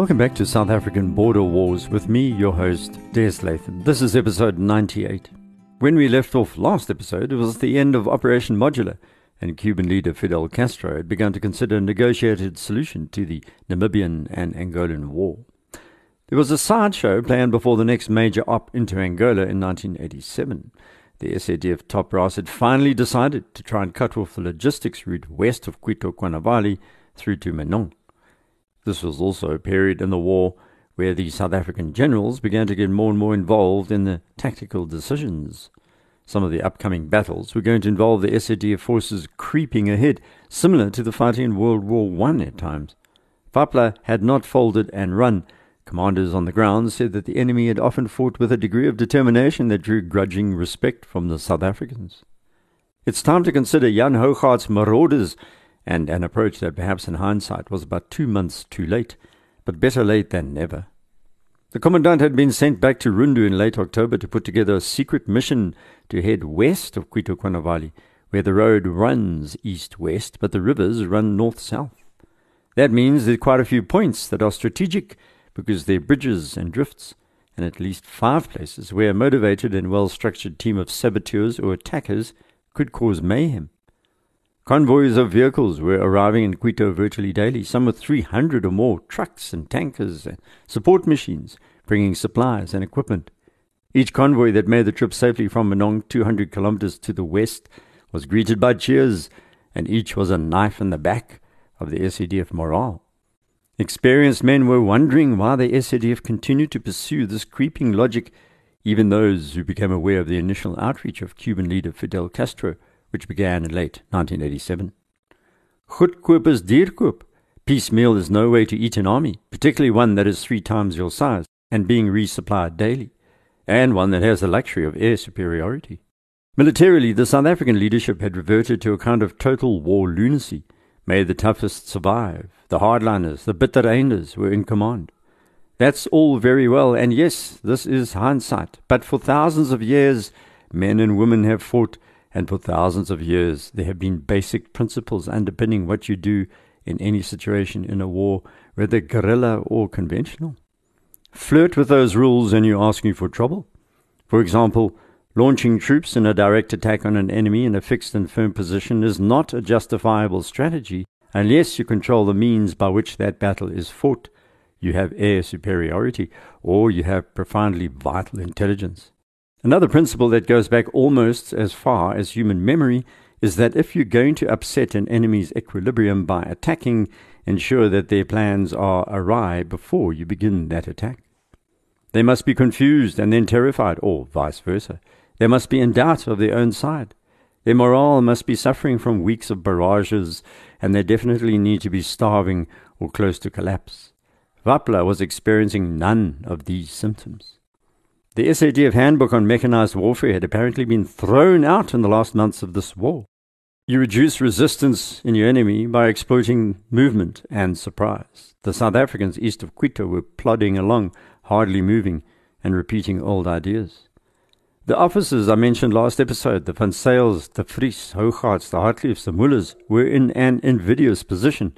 Welcome back to South African Border Wars with me, your host, Des Latham. This is episode 98. When we left off last episode, it was the end of Operation Moduler, and Cuban leader Fidel Castro had begun to consider a negotiated solution to the Namibian and Angolan war. There was a sideshow planned before the next major op into Angola in 1987. The SADF top brass had finally decided to try and cut off the logistics route west of Cuito Cuanavale through to Menongue. This was also a period in the war where the South African generals began to get more and more involved in the tactical decisions. Some of the upcoming battles were going to involve the SADF forces creeping ahead, similar to the fighting in World War I at times. FAPLA had not folded and run. Commanders on the ground said that the enemy had often fought with a degree of determination that drew grudging respect from the South Africans. It's time to consider Jan Hougaard's marauders, and an approach that perhaps in hindsight was about 2 months too late, but better late than never. The commandant had been sent back to Rundu in late October to put together a secret mission to head west of Cuito Cuanavale, where the road runs east-west, but the rivers run north-south. That means there are quite a few points that are strategic, because there are bridges and drifts, and at least 5 places where a motivated and well-structured team of saboteurs or attackers could cause mayhem. Convoys of vehicles were arriving in Cuito virtually daily, some with 300 or more trucks and tankers and support machines, bringing supplies and equipment. Each convoy that made the trip safely from Menongue, 200 kilometers to the west, was greeted by cheers, and each was a knife in the back of the SADF morale. Experienced men were wondering why the SADF continued to pursue this creeping logic, even those who became aware of the initial outreach of Cuban leader Fidel Castro, which began in late 1987. Goedkoop is dierkoop. Piecemeal is no way to eat an army, particularly one that is 3 times your size and being resupplied daily, and one that has the luxury of air superiority. Militarily, the South African leadership had reverted to a kind of total war lunacy. May the toughest survive. The hardliners, the bitter einders were in command. That's all very well, and yes, this is hindsight, but for thousands of years, men and women have fought, and for thousands of years, there have been basic principles underpinning what you do in any situation in a war, whether guerrilla or conventional. Flirt with those rules and you're asking for trouble. For example, launching troops in a direct attack on an enemy in a fixed and firm position is not a justifiable strategy unless you control the means by which that battle is fought. You have air superiority, or you have profoundly vital intelligence. Another principle that goes back almost as far as human memory is that if you're going to upset an enemy's equilibrium by attacking, ensure that their plans are awry before you begin that attack. They must be confused and then terrified, or vice versa. They must be in doubt of their own side. Their morale must be suffering from weeks of barrages, and they definitely need to be starving or close to collapse. FAPLA was experiencing none of these symptoms. The SADF handbook on mechanized warfare had apparently been thrown out in the last months of this war. You reduce resistance in your enemy by exploiting movement and surprise. The South Africans east of Cuito were plodding along, hardly moving, and repeating old ideas. The officers I mentioned last episode, the Van Sails, the Vries, Hougaards, the Hartsliefs, the Mullers, were in an invidious position.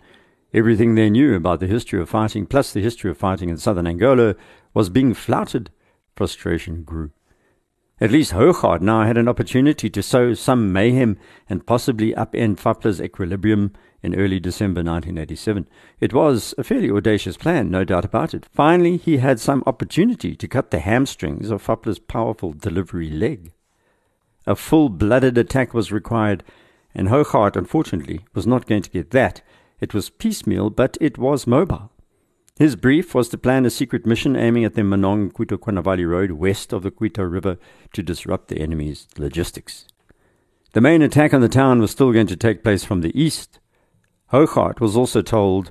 Everything they knew about the history of fighting, plus the history of fighting in southern Angola, was being flouted. Frustration grew. At least Hougaard now had an opportunity to sow some mayhem and possibly upend FAPLA's equilibrium in early December 1987. It was a fairly audacious plan, no doubt about it. Finally, he had some opportunity to cut the hamstrings of FAPLA's powerful delivery leg. A full-blooded attack was required, and Hougaard, unfortunately, was not going to get that. It was piecemeal, but it was mobile. His brief was to plan a secret mission aiming at the Menongue-Cuito Cuanavale Road west of the Cuito River to disrupt the enemy's logistics. The main attack on the town was still going to take place from the east. Hougaard was also told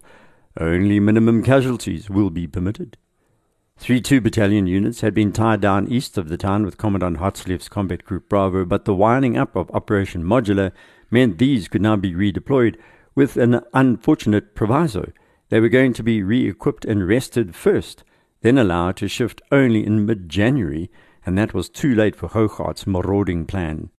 only minimum casualties will be permitted. 32 battalion units had been tied down east of the town with Commandant Hartslief's Combat Group Bravo, but the winding up of Operation Modular meant these could now be redeployed with an unfortunate proviso. They were going to be re-equipped and rested first, then allowed to shift only in mid-January, and that was too late for Hougaard's marauding plan.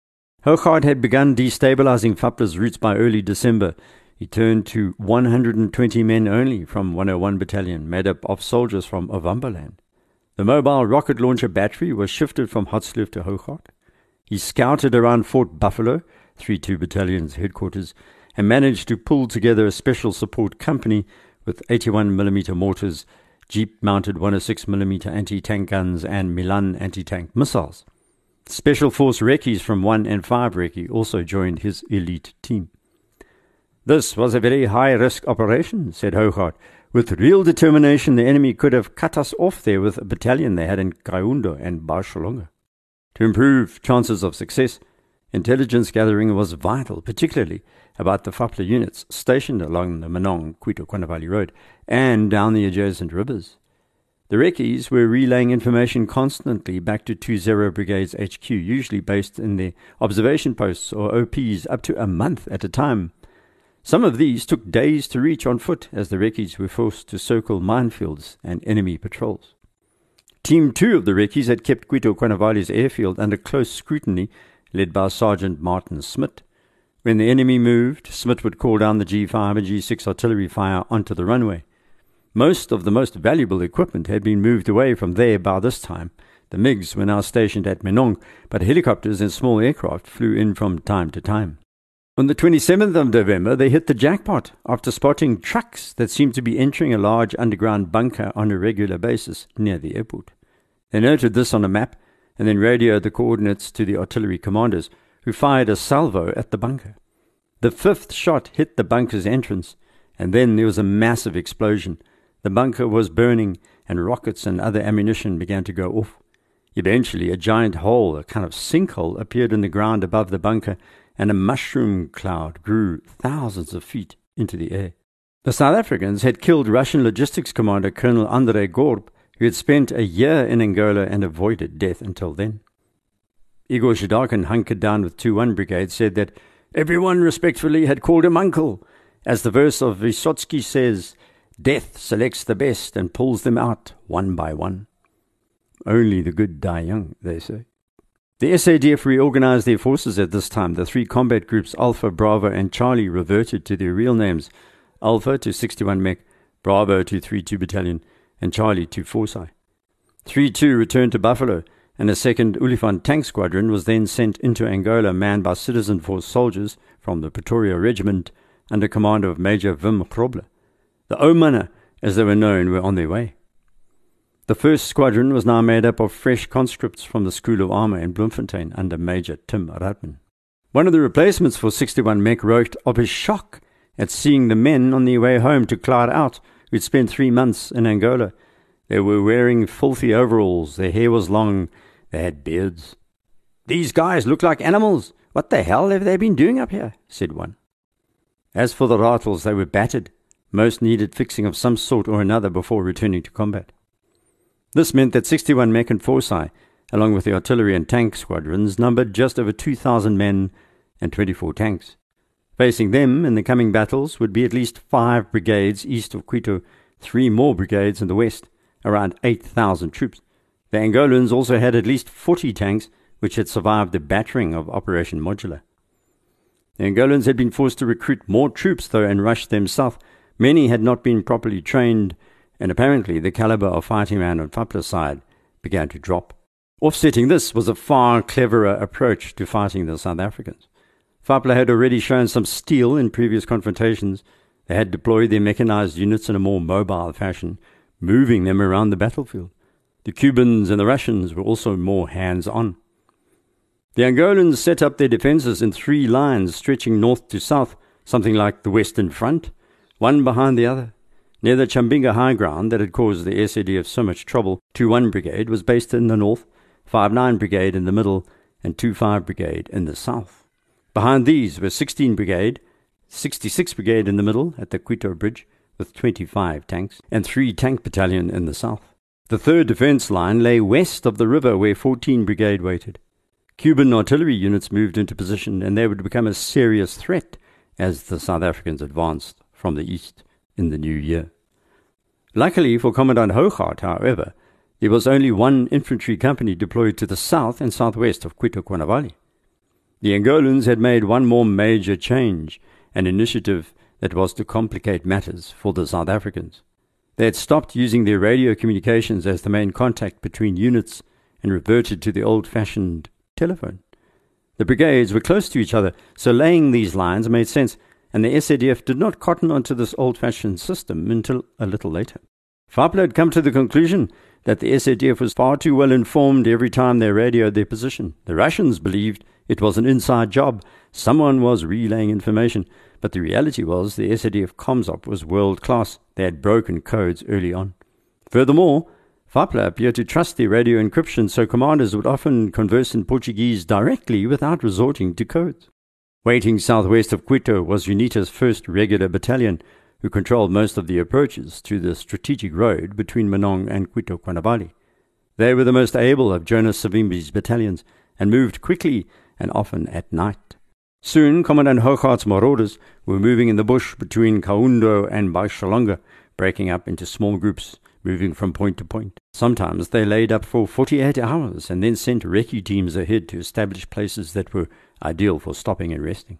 Hougaard had begun destabilizing FAPLA's routes by early December. He turned to 120 men only from 101 Battalion, made up of soldiers from Ovamboland. The mobile rocket launcher battery was shifted from Hartslief to Hougaard. He scouted around Fort Buffalo, 32 Battalion's headquarters, and managed to pull together a special support company with 81mm mortars, jeep-mounted 106mm anti-tank guns and Milan anti-tank missiles. Special Force Recce's from 1 and 5 Recce also joined his elite team. "This was a very high-risk operation," said Hougaard. "With real determination, the enemy could have cut us off there with a battalion they had in Kaunda and Barcelona." To improve chances of success, intelligence gathering was vital, particularly about the FAPLA units stationed along the Menongue Cuito Cuanavale Road and down the adjacent rivers. The Recces were relaying information constantly back to 20 Brigade's HQ, usually based in their observation posts or OPs up to a month at a time. Some of these took days to reach on foot as the Recces were forced to circle minefields and enemy patrols. Team 2 of the Recces had kept Cuito Cuanavale's airfield under close scrutiny, led by Sergeant Martin Smith. When the enemy moved, Smith would call down the G5 and G6 artillery fire onto the runway. Most of the most valuable equipment had been moved away from there by this time. The MiGs were now stationed at Menongue, but helicopters and small aircraft flew in from time to time. On the 27th of November, they hit the jackpot after spotting trucks that seemed to be entering a large underground bunker on a regular basis near the airport. They noted this on a map and then radioed the coordinates to the artillery commanders, who fired a salvo at the bunker. The fifth shot hit the bunker's entrance, and then there was a massive explosion. The bunker was burning, and rockets and other ammunition began to go off. Eventually, a giant hole, a kind of sinkhole, appeared in the ground above the bunker, and a mushroom cloud grew thousands of feet into the air. The South Africans had killed Russian logistics commander Colonel Andrei Gorb, who had spent a year in Angola and avoided death until then. Igor Shadakin, hunkered down with 2-1 Brigade, said that everyone respectfully had called him uncle. As the verse of Vysotsky says, "Death selects the best and pulls them out one by one." Only the good die young, they say. The SADF reorganized their forces at this time. The three combat groups, Alpha, Bravo and Charlie, reverted to their real names. Alpha to 61 Mech, Bravo to 32 Battalion and Charlie to Forsyth. 32 returned to Buffalo, and a second Olifant tank squadron was then sent into Angola, manned by Citizen Force soldiers from the Pretoria Regiment under command of Major Wim Kroble. The Omanna, as they were known, were on their way. The first squadron was now made up of fresh conscripts from the School of Armour in Bloemfontein under Major Tim Radman. One of the replacements for 61 Mech wrote of his shock at seeing the men on their way home to Clyde Out, who'd spent 3 months in Angola. They were wearing filthy overalls, their hair was long, they had beards. "These guys look like animals. What the hell have they been doing up here?" said one. As for the Ratels, they were battered. Most needed fixing of some sort or another before returning to combat. This meant that 61 Mech and Forsyth, along with the artillery and tank squadrons, numbered just over 2,000 men and 24 tanks. Facing them in the coming battles would be at least 5 brigades east of Cuito, 3 more brigades in the west, around 8,000 troops. The Angolans also had at least 40 tanks, which had survived the battering of Operation Moduler. The Angolans had been forced to recruit more troops, though, and rush them south. Many had not been properly trained, and apparently the calibre of fighting men on FAPLA's side began to drop. Offsetting this was a far cleverer approach to fighting the South Africans. FAPLA had already shown some steel in previous confrontations. They had deployed their mechanised units in a more mobile fashion, moving them around the battlefield. The Cubans and the Russians were also more hands-on. The Angolans set up their defences in 3 lines stretching north to south, something like the Western Front, one behind the other. Near the Chambinga high ground that had caused the SADF so much trouble, 2-1 Brigade was based in the north, 5-9 Brigade in the middle, and 2-5 Brigade in the south. Behind these were 16 Brigade, 66 Brigade in the middle at the Cuito Bridge, with 25 tanks, and 3 tank battalion in the south. The third defence line lay west of the river where 14 Brigade waited. Cuban artillery units moved into position, and they would become a serious threat as the South Africans advanced from the east in the new year. Luckily for Commandant Hougaard, however, there was only 1 infantry company deployed to the south and southwest of Cuito Cuanavale. The Angolans had made 1 more major change, an initiative that was to complicate matters for the South Africans. They had stopped using their radio communications as the main contact between units and reverted to the old-fashioned telephone. The brigades were close to each other, so laying these lines made sense, and the SADF did not cotton onto this old-fashioned system until a little later. FAPLA had come to the conclusion that the SADF was far too well informed every time they radioed their position. The Russians believed it was an inside job. Someone was relaying information. But the reality was the SADF comms op was world-class. They had broken codes early on. Furthermore, FAPLA appeared to trust their radio encryption, so commanders would often converse in Portuguese directly without resorting to codes. Waiting southwest of Cuito was UNITA's first regular battalion, who controlled most of the approaches to the strategic road between Menongue and Cuito Cuanavale. They were the most able of Jonas Savimbi's battalions and moved quickly and often at night. Soon, Commandant Hougaard's marauders were moving in the bush between Kaundo and Baixalonga, breaking up into small groups, moving from point to point. Sometimes they laid up for 48 hours and then sent recce teams ahead to establish places that were ideal for stopping and resting.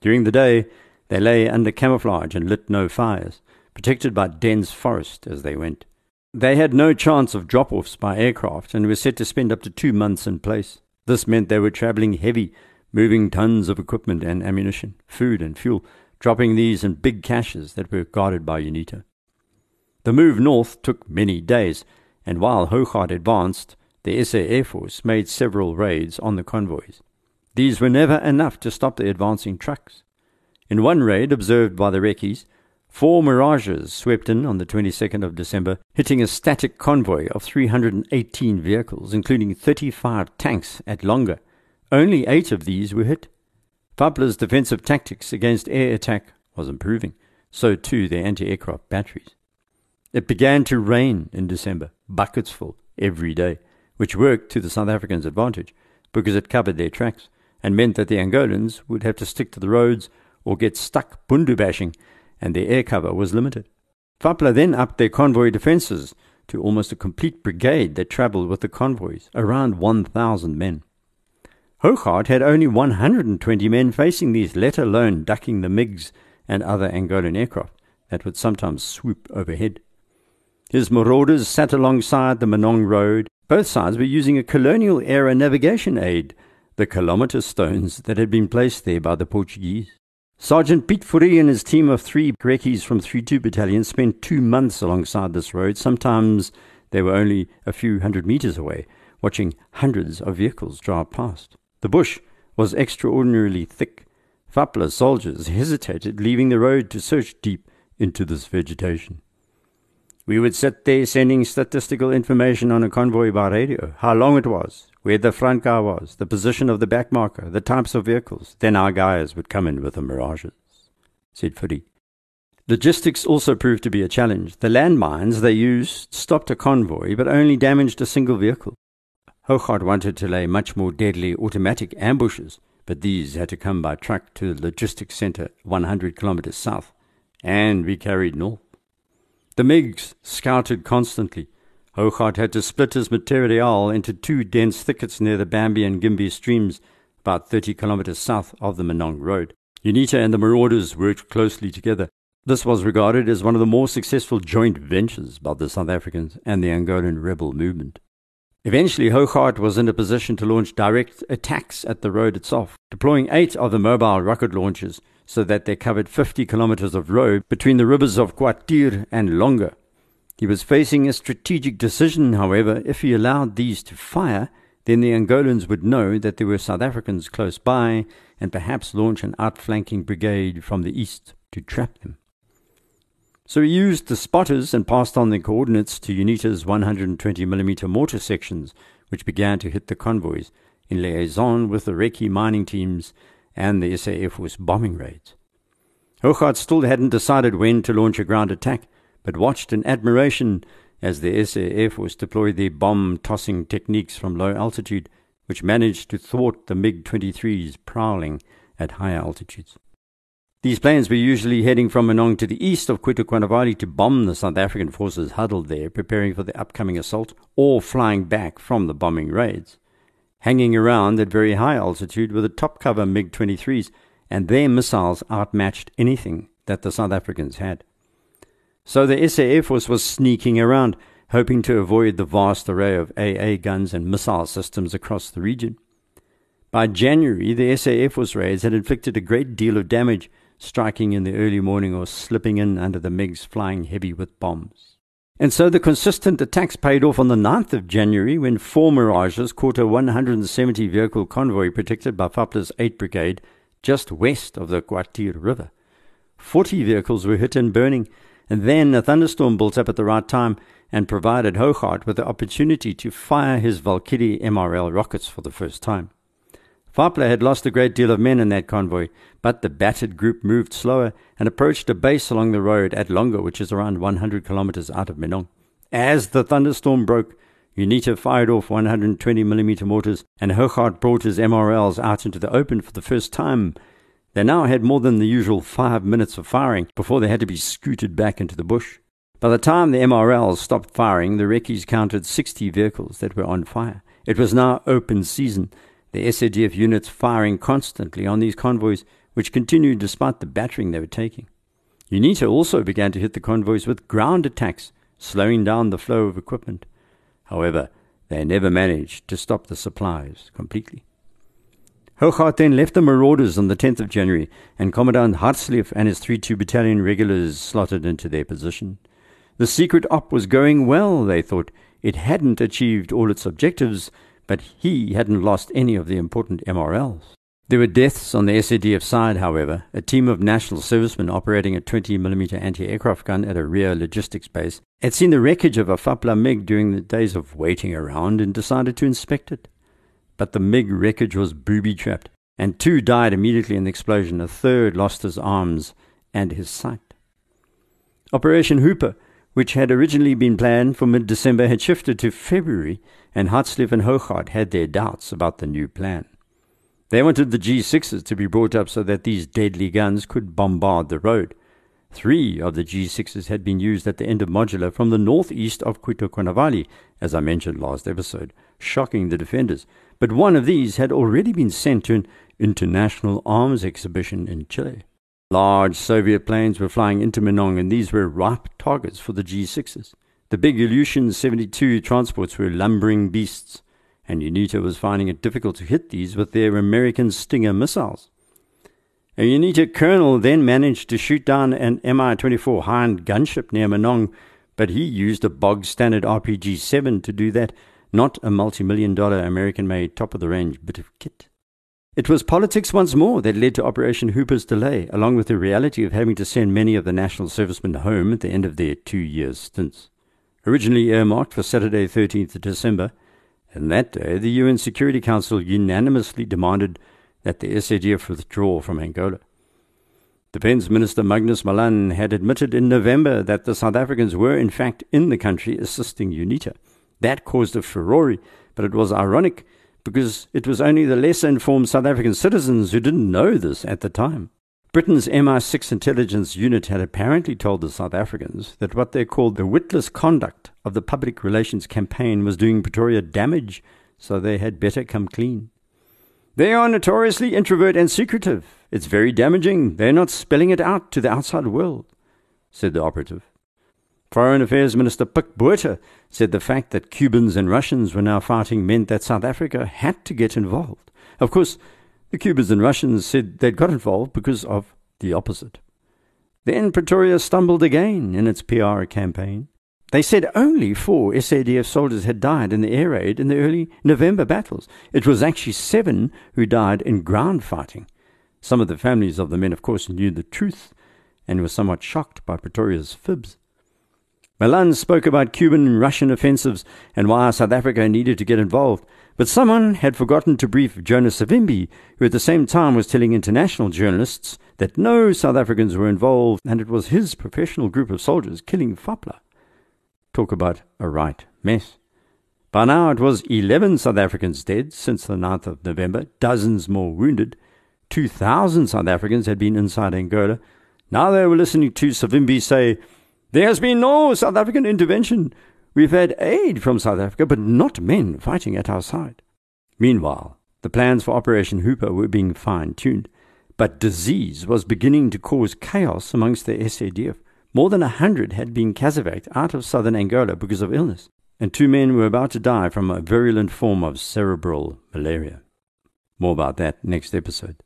During the day, they lay under camouflage and lit no fires, protected by dense forest as they went. They had no chance of drop-offs by aircraft and were set to spend up to 2 months in place. This meant they were travelling heavy, moving tons of equipment and ammunition, food and fuel, dropping these in big caches that were guarded by UNITA. The move north took many days, and while Hougaard advanced, the SA Air Force made several raids on the convoys. These were never enough to stop the advancing trucks. In one raid observed by the recces, 4 Mirages swept in on the 22nd of December, hitting a static convoy of 318 vehicles, including 35 tanks at Longa. Only 8 of these were hit. FAPLA's defensive tactics against air attack was improving, so too their anti-aircraft batteries. It began to rain in December, buckets full, every day, which worked to the South Africans' advantage because it covered their tracks and meant that the Angolans would have to stick to the roads or get stuck bundu bashing, and their air cover was limited. FAPLA then upped their convoy defences to almost a complete brigade that travelled with the convoys, around 1,000 men. Hougaard had only 120 men facing these, let alone ducking the MiGs and other Angolan aircraft that would sometimes swoop overhead. His marauders sat alongside the Menongue Road. Both sides were using a colonial-era navigation aid, the kilometre stones that had been placed there by the Portuguese. Sergeant Piet Fourie and his team of 3 recces from 32 Battalion spent 2 months alongside this road. Sometimes they were only a few hundred metres away, watching hundreds of vehicles drive past. The bush was extraordinarily thick. FAPLA soldiers hesitated, leaving the road to search deep into this vegetation. We would sit there sending statistical information on a convoy by radio, how long it was, where the front car was, the position of the back marker, the types of vehicles. Then our guys would come in with the mirages, said Fourie. Logistics also proved to be a challenge. The landmines they used stopped a convoy but only damaged a single vehicle. Hougaard wanted to lay much more deadly automatic ambushes, but these had to come by truck to the logistics centre 100 kilometres south and be carried north. The MiGs scouted constantly. Hougaard had to split his material into 2 dense thickets near the Bambi and Gimbi streams, about 30 kilometres south of the Menongue Road. UNITA and the marauders worked closely together. This was regarded as one of the more successful joint ventures by the South Africans and the Angolan rebel movement. Eventually, Hougaard was in a position to launch direct attacks at the road itself, deploying 8 of the mobile rocket launchers so that they covered 50 kilometres of road between the rivers of Cuatir and Longa. He was facing a strategic decision, however. If he allowed these to fire, then the Angolans would know that there were South Africans close by and perhaps launch an outflanking brigade from the east to trap them. So he used the spotters and passed on the coordinates to UNITA's 120mm mortar sections, which began to hit the convoys in liaison with the recce mining teams and the SA Air Force bombing raids. Hougaard still hadn't decided when to launch a ground attack, but watched in admiration as the SA Air Force deployed their bomb-tossing techniques from low altitude, which managed to thwart the MiG-23s prowling at higher altitudes. These planes were usually heading from Menongue to the east of Cuito Cuanavale to bomb the South African forces huddled there, preparing for the upcoming assault, or flying back from the bombing raids. Hanging around at very high altitude were the top-cover MiG-23s, and their missiles outmatched anything that the South Africans had. So the SA Air Force was sneaking around, hoping to avoid the vast array of AA guns and missile systems across the region. By January, the SA Air Force raids had inflicted a great deal of damage, striking in the early morning or slipping in under the MiGs flying heavy with bombs. And so the consistent attacks paid off on the 9th of January when 4 Mirages caught a 170-vehicle convoy protected by FAPLA's 8th Brigade just west of the Cuatir River. 40 vehicles were hit and burning, and then a thunderstorm built up at the right time and provided Hougaard with the opportunity to fire his Valkyrie MRL rockets for the first time. FAPLA had lost a great deal of men in that convoy, but the battered group moved slower and approached a base along the road at Longa, which is around 100 kilometers out of Menongue. As the thunderstorm broke, UNITA fired off 120mm mortars, and Hougaard brought his MRLs out into the open for the first time. They now had more than the usual 5 minutes of firing before they had to be scooted back into the bush. By the time the MRLs stopped firing, the recce's counted 60 vehicles that were on fire. It was now open season, the SADF units firing constantly on these convoys, which continued despite the battering they were taking. UNITA also began to hit the convoys with ground attacks, slowing down the flow of equipment. However, they never managed to stop the supplies completely. Hougaard then left the marauders on the 10th of January, and Commandant Hartslief and his 32 Battalion regulars slotted into their position. The secret op was going well, they thought. It hadn't achieved all its objectives, but he hadn't lost any of the important MRLs. There were deaths on the SADF side, however. A team of national servicemen operating a 20mm anti-aircraft gun at a rear logistics base had seen the wreckage of a FAPLA MiG during the days of waiting around and decided to inspect it. But the MiG wreckage was booby-trapped, and 2 died immediately in the explosion. A 3rd lost his arms and his sight. Operation Hooper, which had originally been planned for mid-December, had shifted to February, and Hartslief and Hougaard had their doubts about the new plan. They wanted the G6s to be brought up so that these deadly guns could bombard the road. 3 of the G6s had been used at the end of Modular from the northeast of Cuito Cuanavale, as I mentioned last episode, shocking the defenders. But one of these had already been sent to an international arms exhibition in Chile. Large Soviet planes were flying into Menongue, and these were ripe targets for the G6s. The big Aleutian 72 transports were lumbering beasts, and UNITA was finding it difficult to hit these with their American Stinger missiles. A UNITA colonel then managed to shoot down an Mi-24 Hind gunship near Menongue, but he used a bog-standard RPG-7 to do that, not a multi-million-dollar American-made top-of-the-range bit of kit. It was politics once more that led to Operation Hooper's delay, along with the reality of having to send many of the national servicemen home at the end of their 2-year stints. Originally earmarked for Saturday 13th of December, and that day the UN Security Council unanimously demanded that the SADF withdraw from Angola. Defence Minister Magnus Malan had admitted in November that the South Africans were in fact in the country assisting UNITA. That caused a furore, but it was ironic because it was only the lesser-informed South African citizens who didn't know this at the time. Britain's MI6 intelligence unit had apparently told the South Africans that what they called the witless conduct of the public relations campaign was doing Pretoria damage, so they had better come clean. They are notoriously introvert and secretive. It's very damaging. They're not spelling it out to the outside world, said the operative. Foreign Affairs Minister Piet Fourie said the fact that Cubans and Russians were now fighting meant that South Africa had to get involved. Of course, the Cubans and Russians said they'd got involved because of the opposite. Then Pretoria stumbled again in its PR campaign. They said only 4 SADF soldiers had died in the air raid in the early November battles. It was actually 7 who died in ground fighting. Some of the families of the men, of course, knew the truth and were somewhat shocked by Pretoria's fibs. Malan spoke about Cuban and Russian offensives and why South Africa needed to get involved, but someone had forgotten to brief Jonas Savimbi, who at the same time was telling international journalists that no South Africans were involved and it was his professional group of soldiers killing FAPLA. Talk about a right mess. By now it was 11 South Africans dead since the 9th of November, dozens more wounded. 2,000 South Africans had been inside Angola. Now they were listening to Savimbi say, "There has been no South African intervention. We've had aid from South Africa, but not men fighting at our side." Meanwhile, the plans for Operation Hooper were being fine-tuned. But disease was beginning to cause chaos amongst the SADF. More than 100 had been casevaced out of southern Angola because of illness, and 2 men were about to die from a virulent form of cerebral malaria. More about that next episode.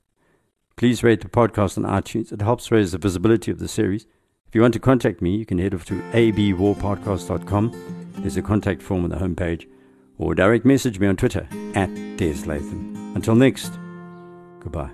Please rate the podcast on iTunes. It helps raise the visibility of the series. If you want to contact me, you can head off to abwarpodcast.com. There's a contact form on the homepage, or direct message me on Twitter @DesLatham. Until next, goodbye.